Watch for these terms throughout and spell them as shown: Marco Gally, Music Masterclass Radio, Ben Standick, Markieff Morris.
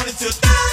I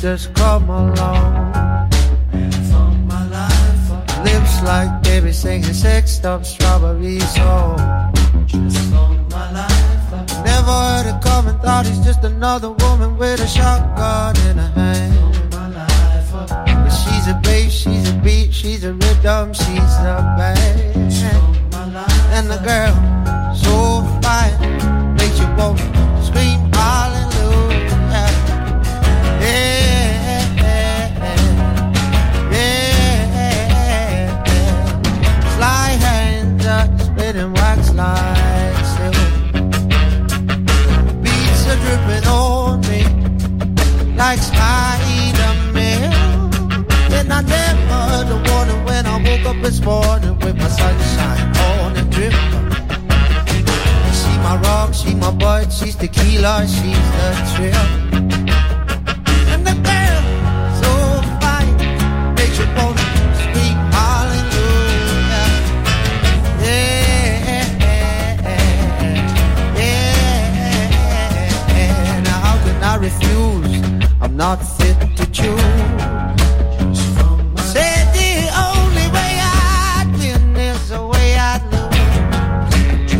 just come along. It's all my life. Lips like baby singing sexed up strawberry soul. Just on my life. Never heard it coming, thought he's just another woman with a shotgun in her hand. It's all my life. But she's a babe, she's a beat, she's a rhythm, she's the band. It's all my life. And the girl, so fine, makes you want to scream hallelujah. And wax like silk. Beats are dripping on me like spider milk. And I never heard the warning when I woke up this morning with my sunshine on and dripping. She my rock, she my bud, she's tequila, she's the trip. And the girl so fine makes you wanna speak hallelujah. I refuse, I'm not fit to choose. Said the only way I'd win is the way I'd lose.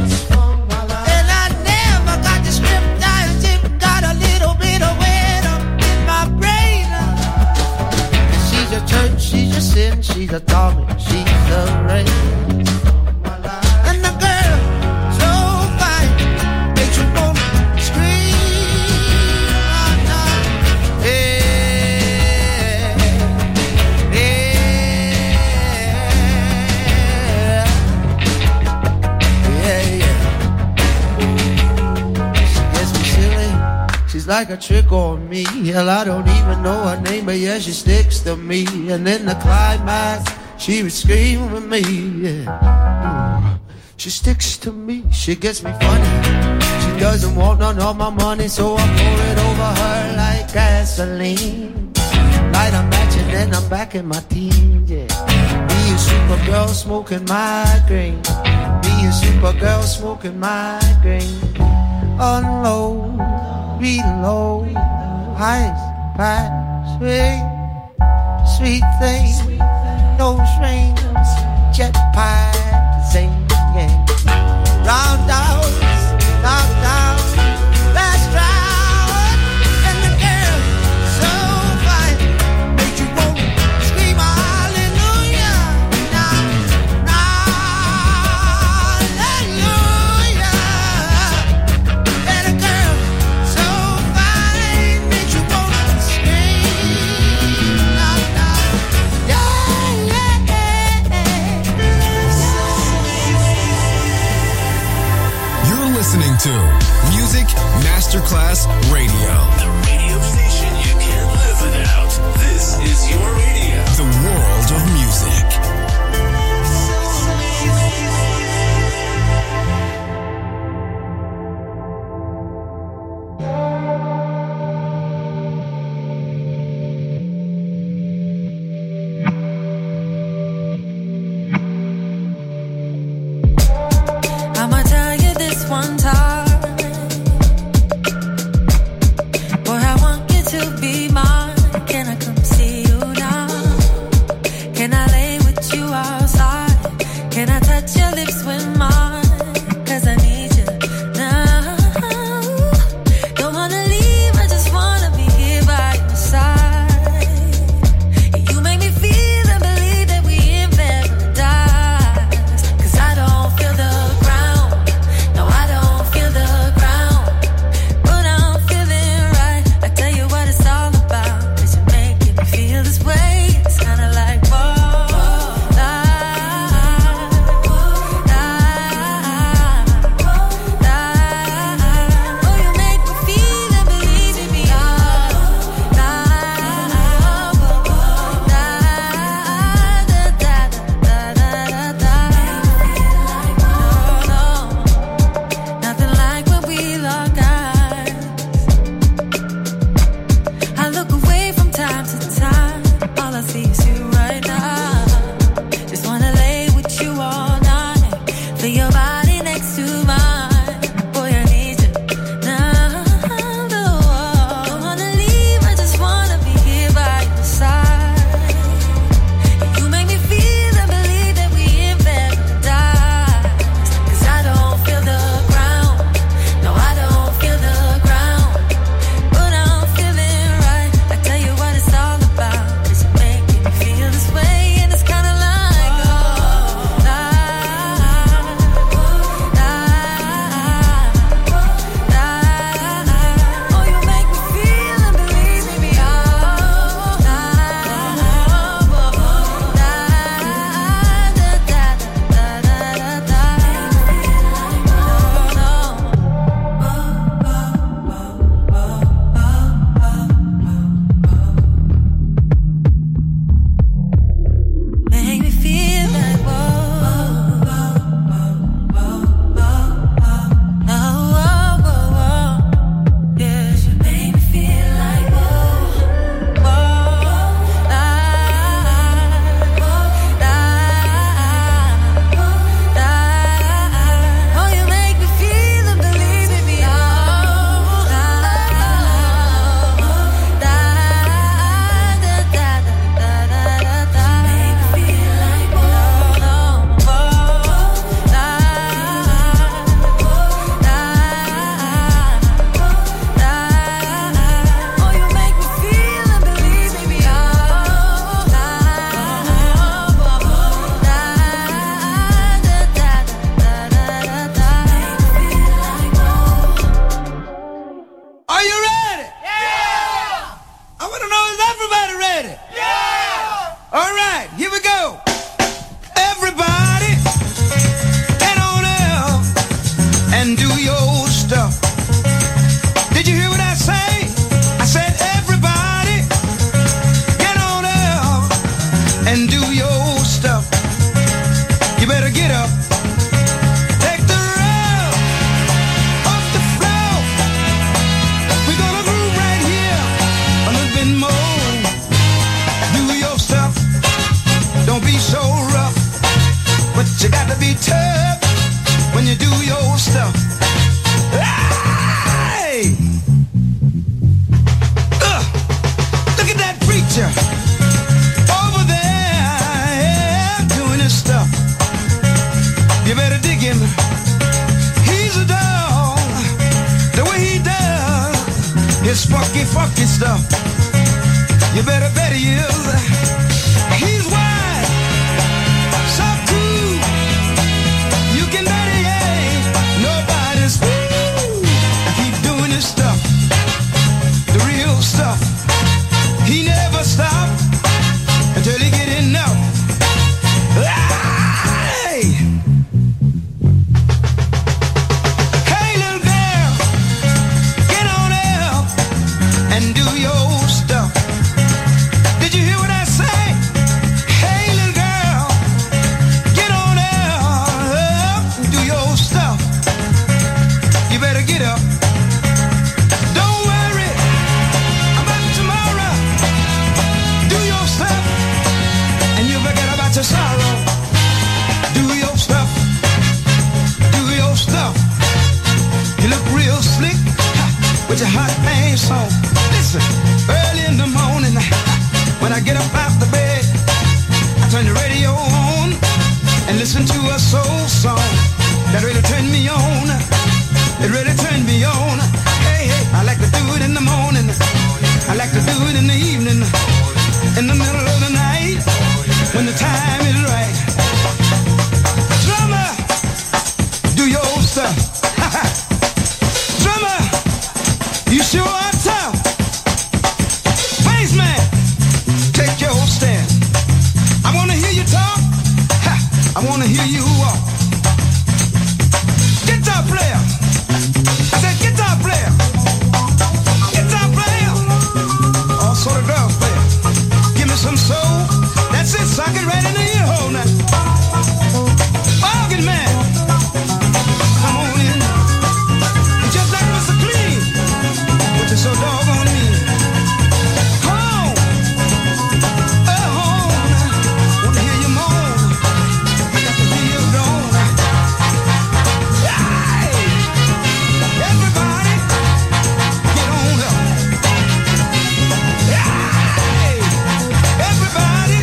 And I never got the script, I just got a little bit of weight up in my brain. She's a church, she's a sin, she's a dogma, she's a rain. And the girl, so fine, makes you want to scream. Like a trick on me, hell I don't even know her name, but yeah she sticks to me. And in the climax, she would scream with me. Yeah. She sticks to me, she gets me funny. She doesn't want none of my money, so I pour it over her like gasoline. Light a match and then I'm back in my teens. Yeah, me a Supergirl smoking migraine. Me a Supergirl smoking migraine. Unload. Reload, highs, back, swing, sweet thing, no strain, jet pie, the same game. Round out, last round, and the girl so fine, make you want to scream hallelujah, nah, hallelujah, and a girl. Listening to Music Masterclass Radio. The radio station you can't live without. This is your radio. The world of music. I'ma tell you this one time. Be mine, can I come see you now? Can I lay with you? old stuff. Did you hear what I say? I said everybody get on up and do your old stuff. You better get up. You gotta be tough when you do your stuff. Hey! Look at that preacher over there doing his stuff. You better dig him. He's a dog. The way he does his funky, funky stuff. You better bet he is. He's wild. So stuff. He never stopped until he get enough. Hey! Hey, little girl, get on up and do your stuff. Did you hear what I say? Hey, little girl, get on up and do your stuff. You better get up. Sorrow. Do your stuff. Do your stuff. You look real slick with your hot pants on. Listen, early in the morning when I get up out the bed, I turn the radio on and listen to a soul song. That really turned me on. It really turned me on. Hey, hey, I like to do it in the morning. I like to do it in the evening. In the middle of the night. When the time is right. Drummer, do your old stuff. Drummer, you sure are tough. Bassman, take your old stand. I wanna hear you talk. I wanna hear you walk. Guitar player, I said guitar player. Guitar player, also the girl player. Give me some soul. That's it, so I get right in the ear hole now. Organ man, come on in. You're just like Mr. Clean, but you're so doggone mean. Home, home. Wanna hear you moan? I got to hear you groan. Hey, everybody, get on up. Hey, everybody.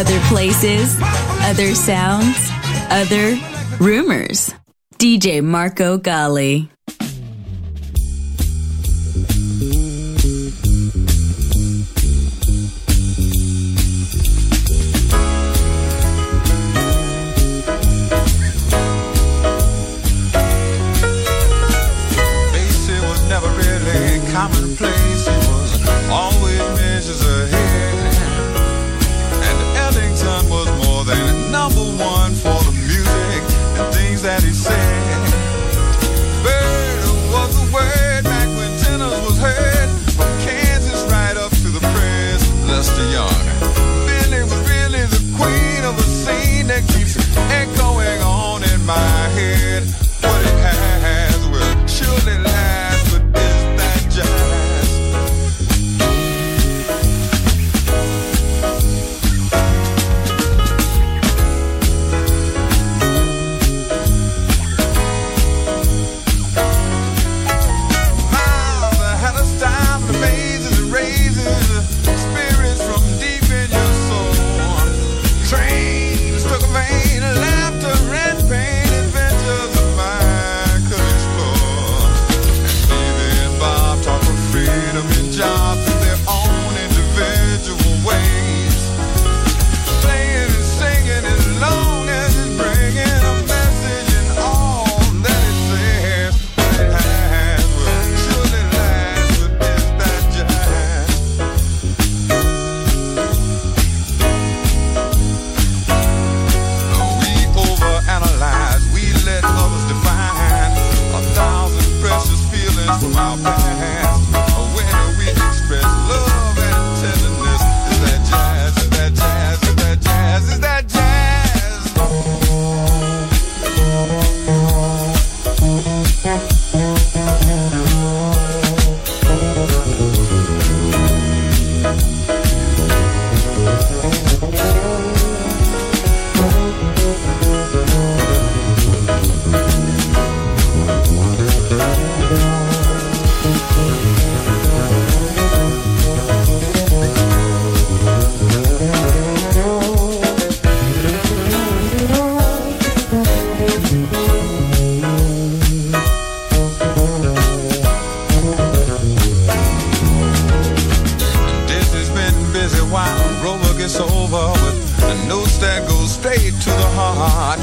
Other places, other sounds, other rumors. DJ Marco Gally. Basie was never really commonplace. It was always measures ahead. Was more than number one for the music and things that he said. Baby. it's over with a note that goes straight to the heart.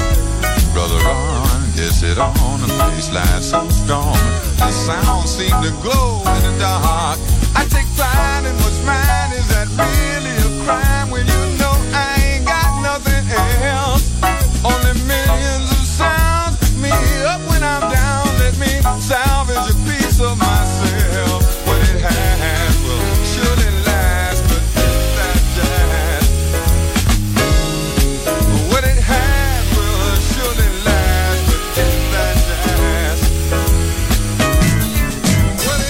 Brother Ron, yes it on, the place lies so strong. The sound seemed to glow in the dark. I take pride in what's mine. Is that really a crime when you know I ain't got nothing else? Only millions of sounds pick me up when I'm down. Let me salvage a piece of myself. What it has will surely last, but if that jazz. What it has will surely last, but if that jazz. What it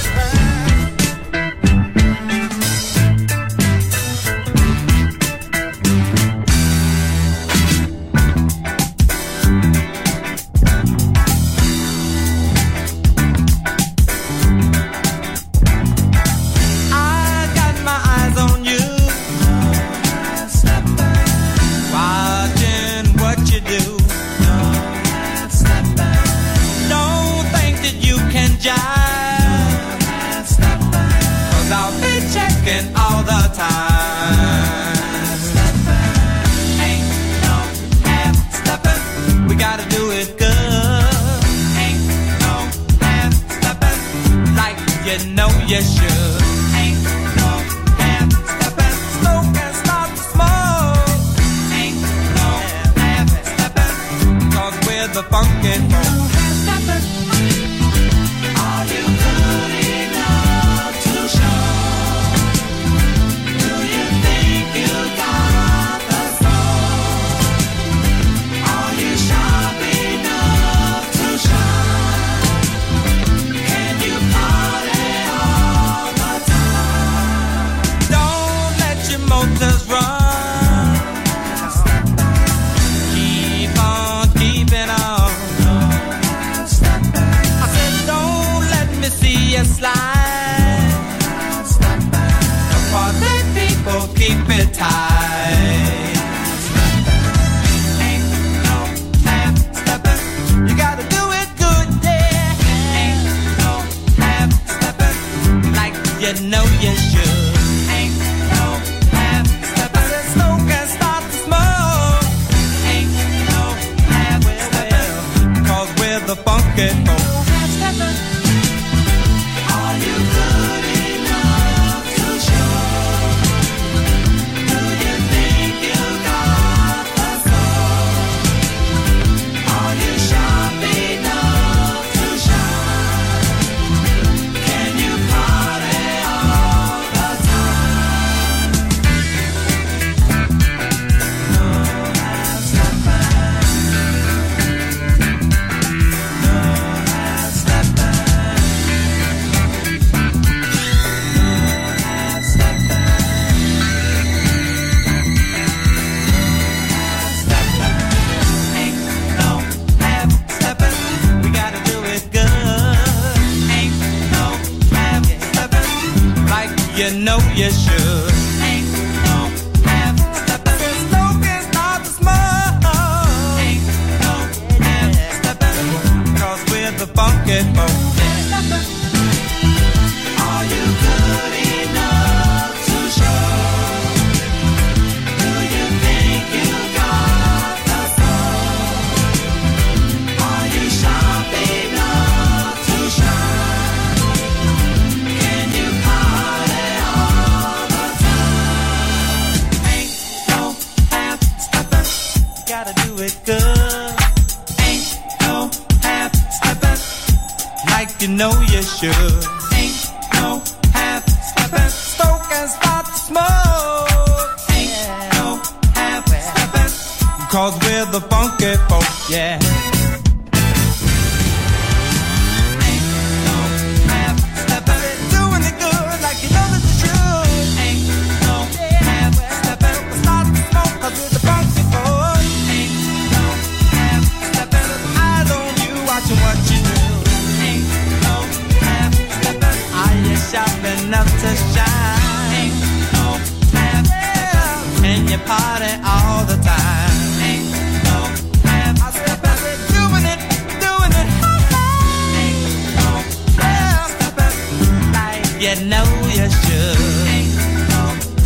You know you should. Ain't no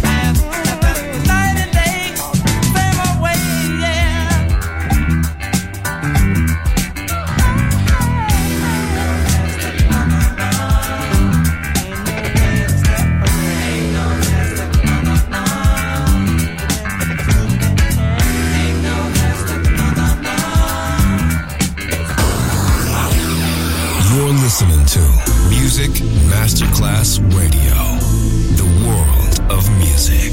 half stepping, night and day. Music Masterclass Radio, the world of music.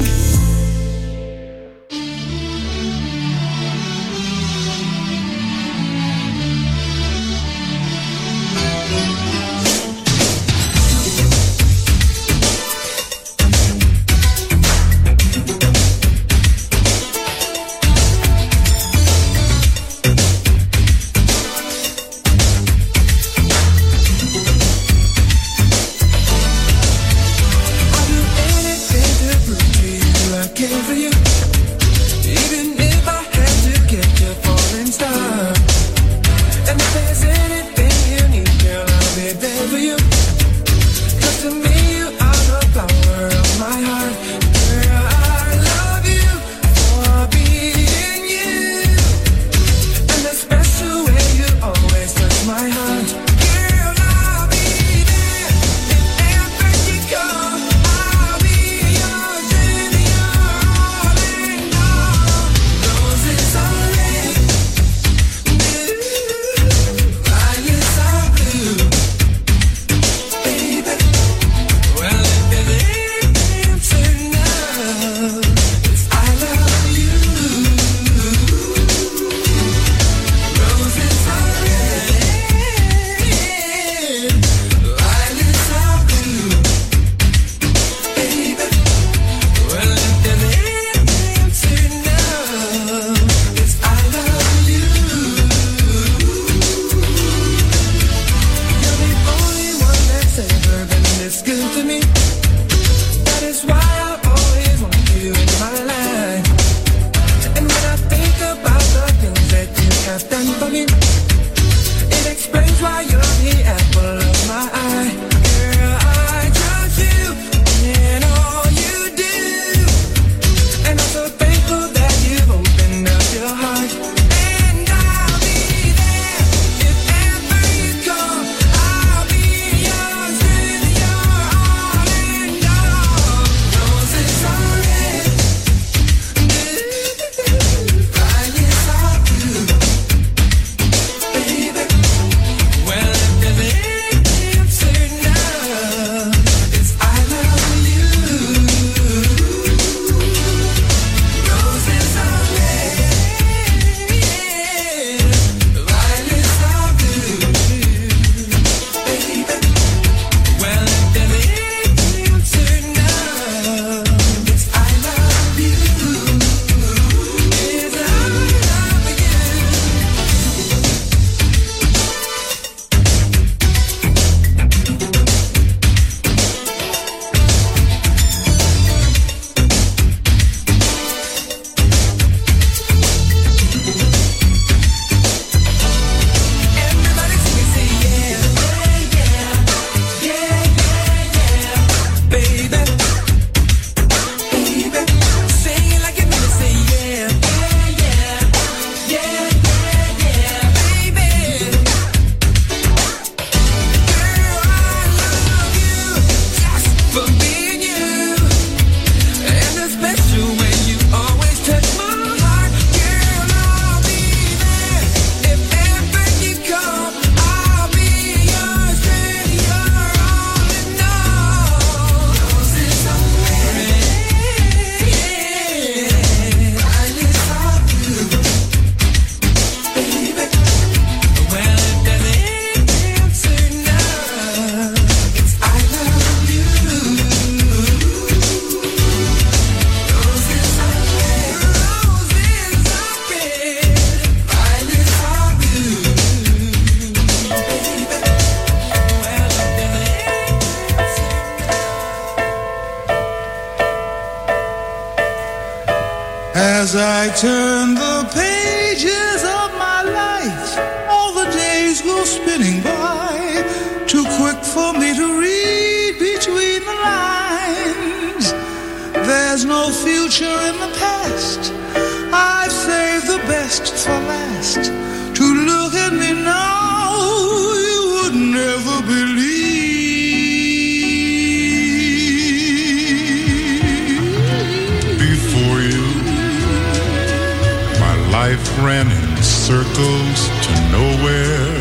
Circles to nowhere.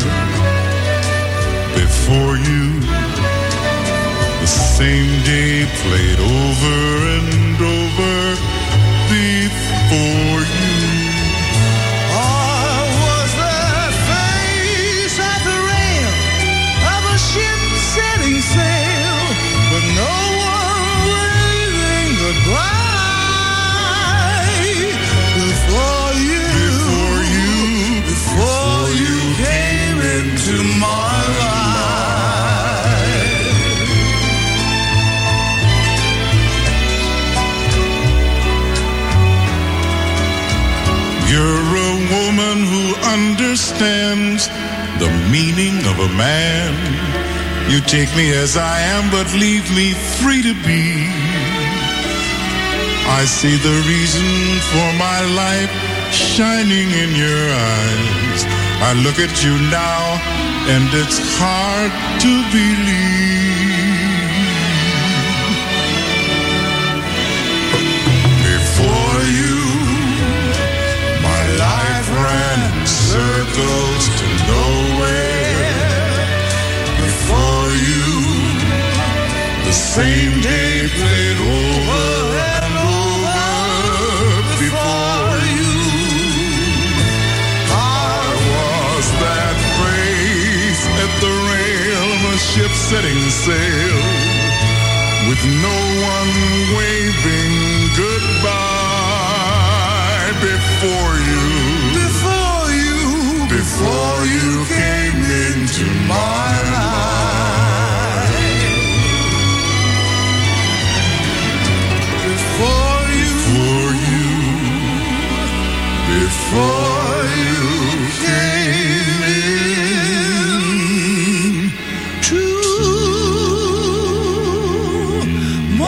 Before you, the same day played over and over before you. I was the face at the rail of a ship setting sail, but no one waving goodbye before you came into my life. You're a woman who understands the meaning of a man. You take me as I am, but leave me free to be. I see the reason for my life shining in your eyes. I look at you now, and it's hard to believe. Before you, life ran in circles to nowhere. Before you, the same day played over and over. Before you, I was that face at the rail of a ship setting sail, with no one waving goodbye before you. Before you came into my life. Before you, before you came in to my life.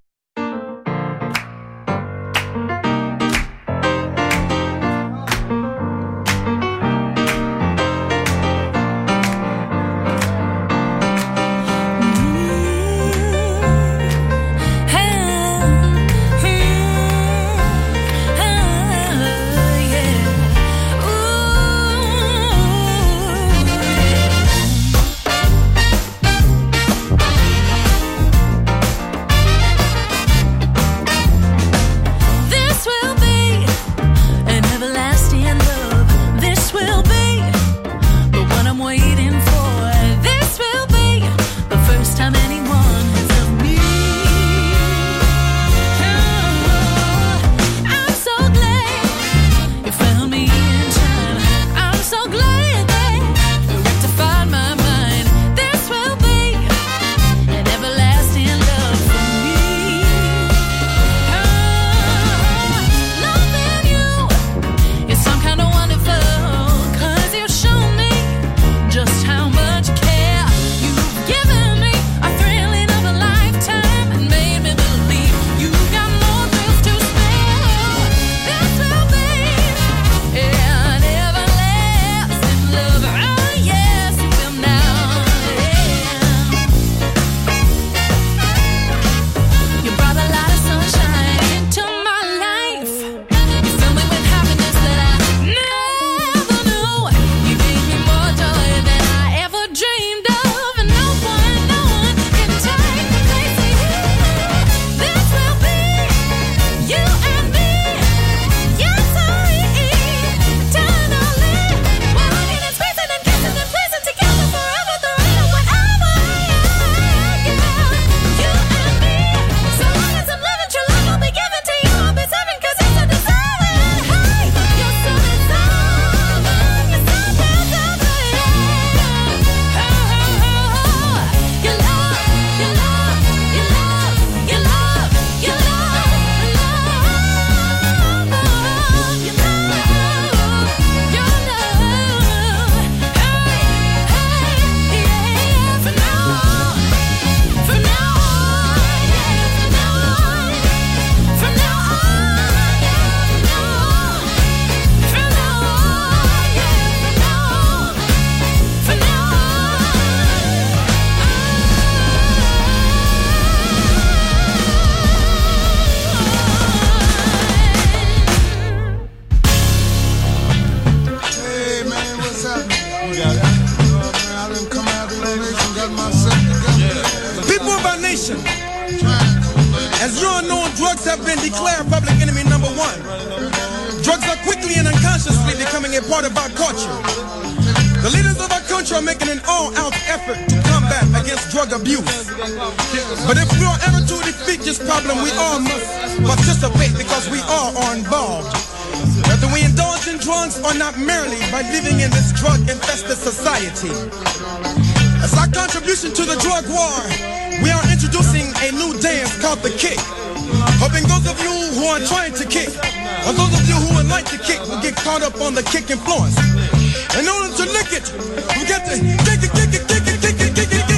As you all know, drugs have been declared public enemy number one. Drugs are quickly and unconsciously becoming a part of our culture. The leaders of our country are making an all-out effort to combat against drug abuse. But if we are ever to defeat this problem, we all must participate because we all are involved. Whether we indulge in drugs or not merely by living in this drug-infested society. As our contribution to the drug war, we are introducing a new dance called the kick. Hoping those of you who are trying to kick, or those of you who would like to kick, will get caught up on the kick influence. In order to lick it, we got to kick it, kick it, kick it, kick it, kick it, kick it, kick it.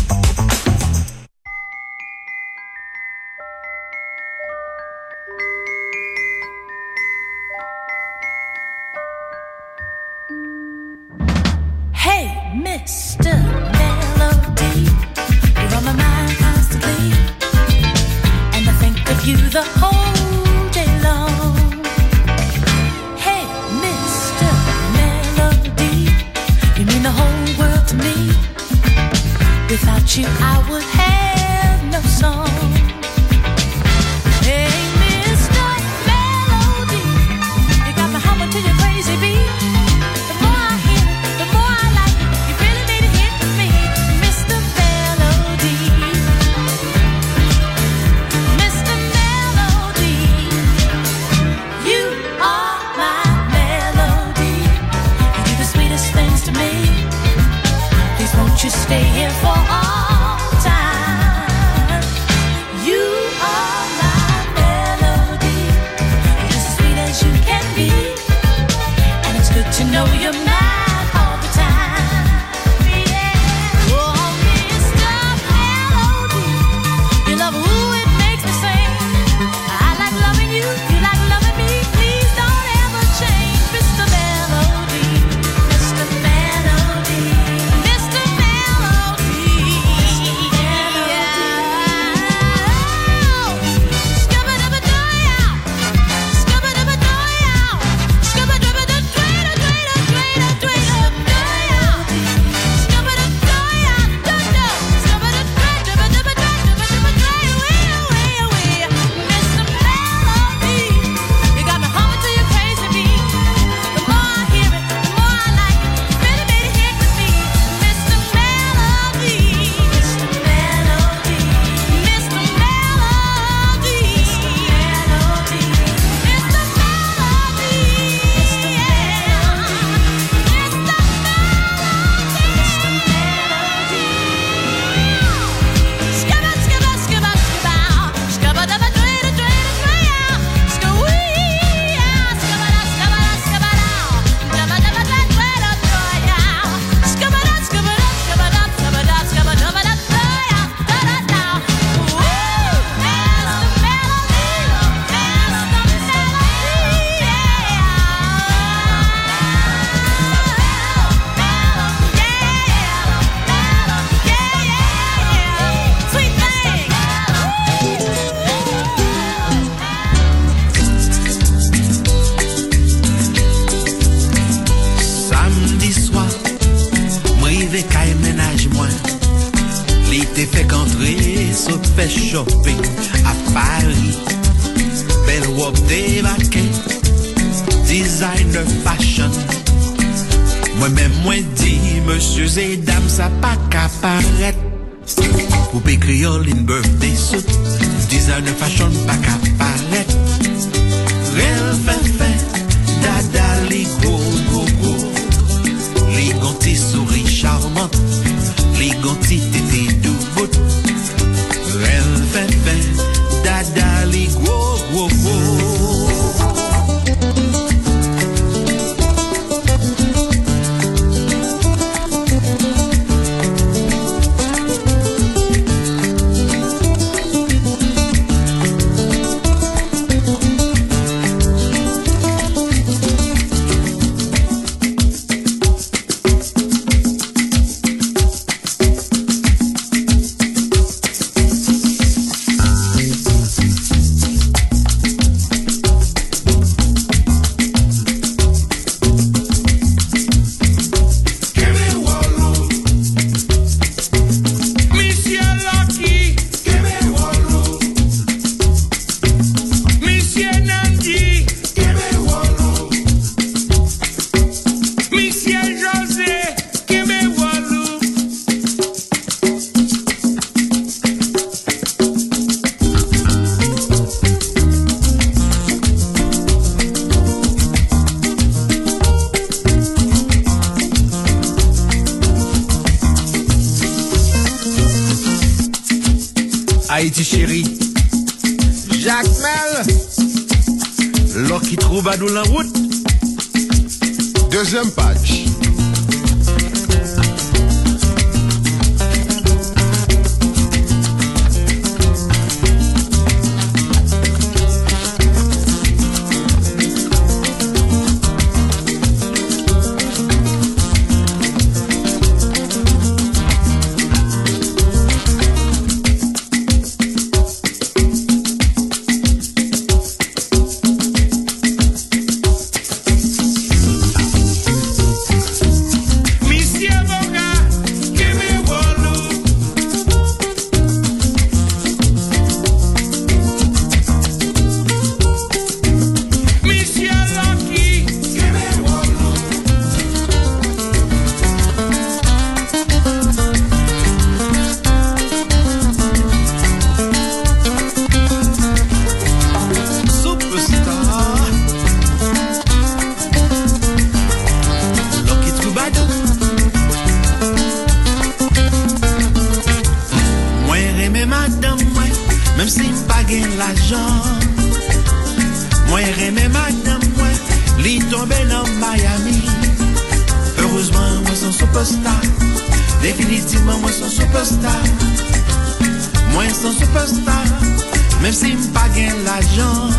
Hey, Mr. Melody, you're on my mind constantly, and I think of you the whole day long. Without you, I would have no song. Hey, Mr. Melody, you got the hammer to your crazy beat. superstar. Définitivement, moi, son superstar. Moi, son superstar. Même si m'pas gain l'argent.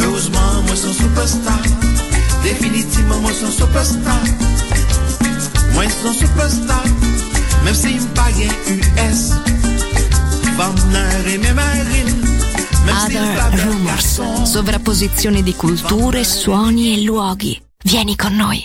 Heureusement, moi, son superstar. Définitivement, moi, son superstar. Moi, son superstar. Même si m'pas gain US. Other Rumors, sovrapposizione di culture, suoni e luoghi. Vieni con noi.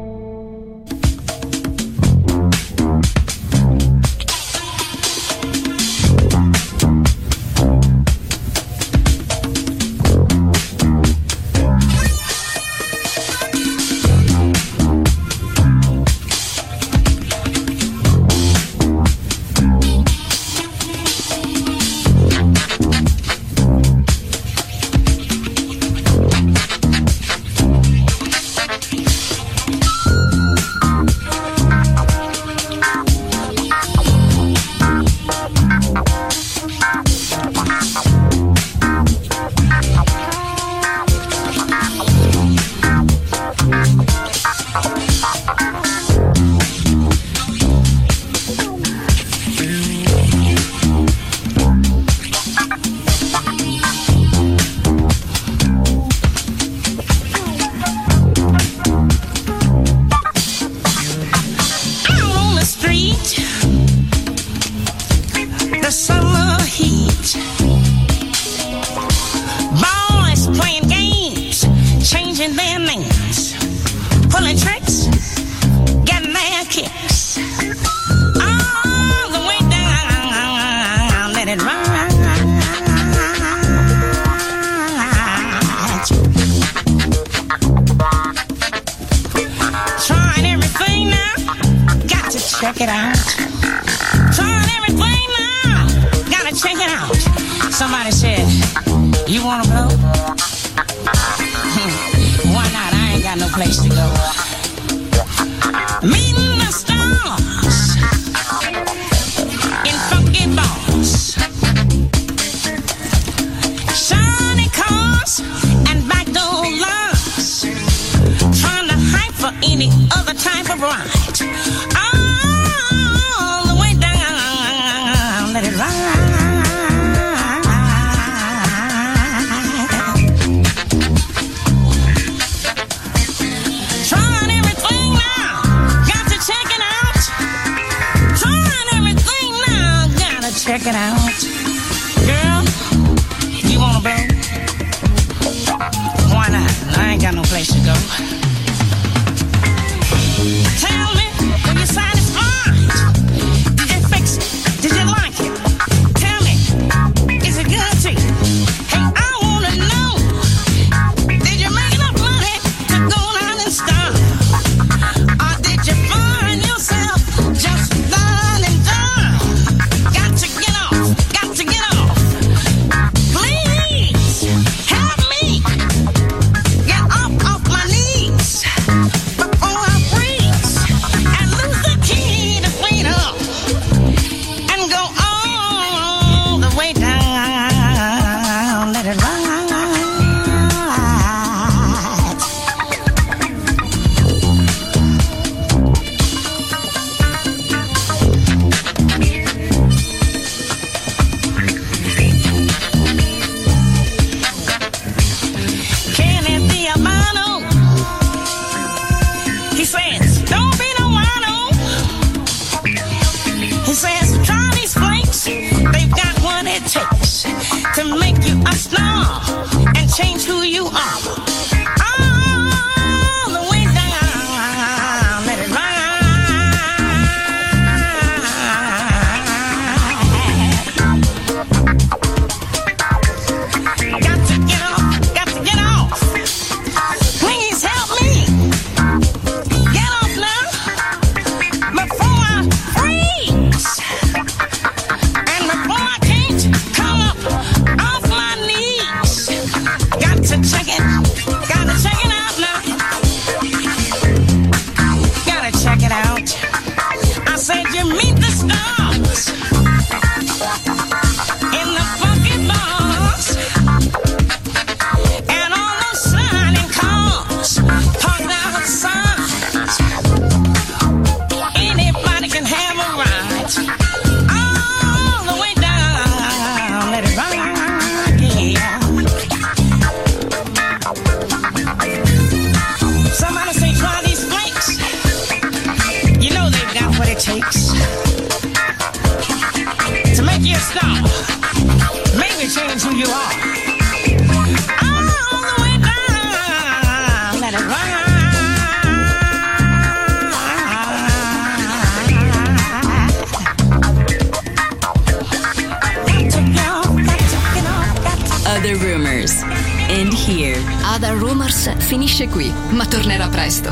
Check it out. Girl, you wanna blow? Why not? I ain't got no place to go. Tell me when you sign is on. Did you fix it? Did you like it? Tell me, is it good to you? Hey, I wanna know. Did you make enough money to go down in style? Or did you find yourself just lying down? Got to get off. Please help me get off my knees before I freeze and lose the key to freedom and go all the way down. Let it ride. Can it be a model? He says, don't be no model. He says, try these flakes. They've got what it takes to make you a star and change who you are. All the way down, let it ride. Got to get off. Please help me get off now before I freeze and before I can't come up off my knees. Got to check it out now. Gotta check it out. I said you meet the stars in the funky bars. And all those shining cars parked outside. Anybody can have a ride. All the way down, let it ride. Yeah. Somebody say try these flakes. You know they've got what it takes Masterclass finisce qui, ma tornerà presto.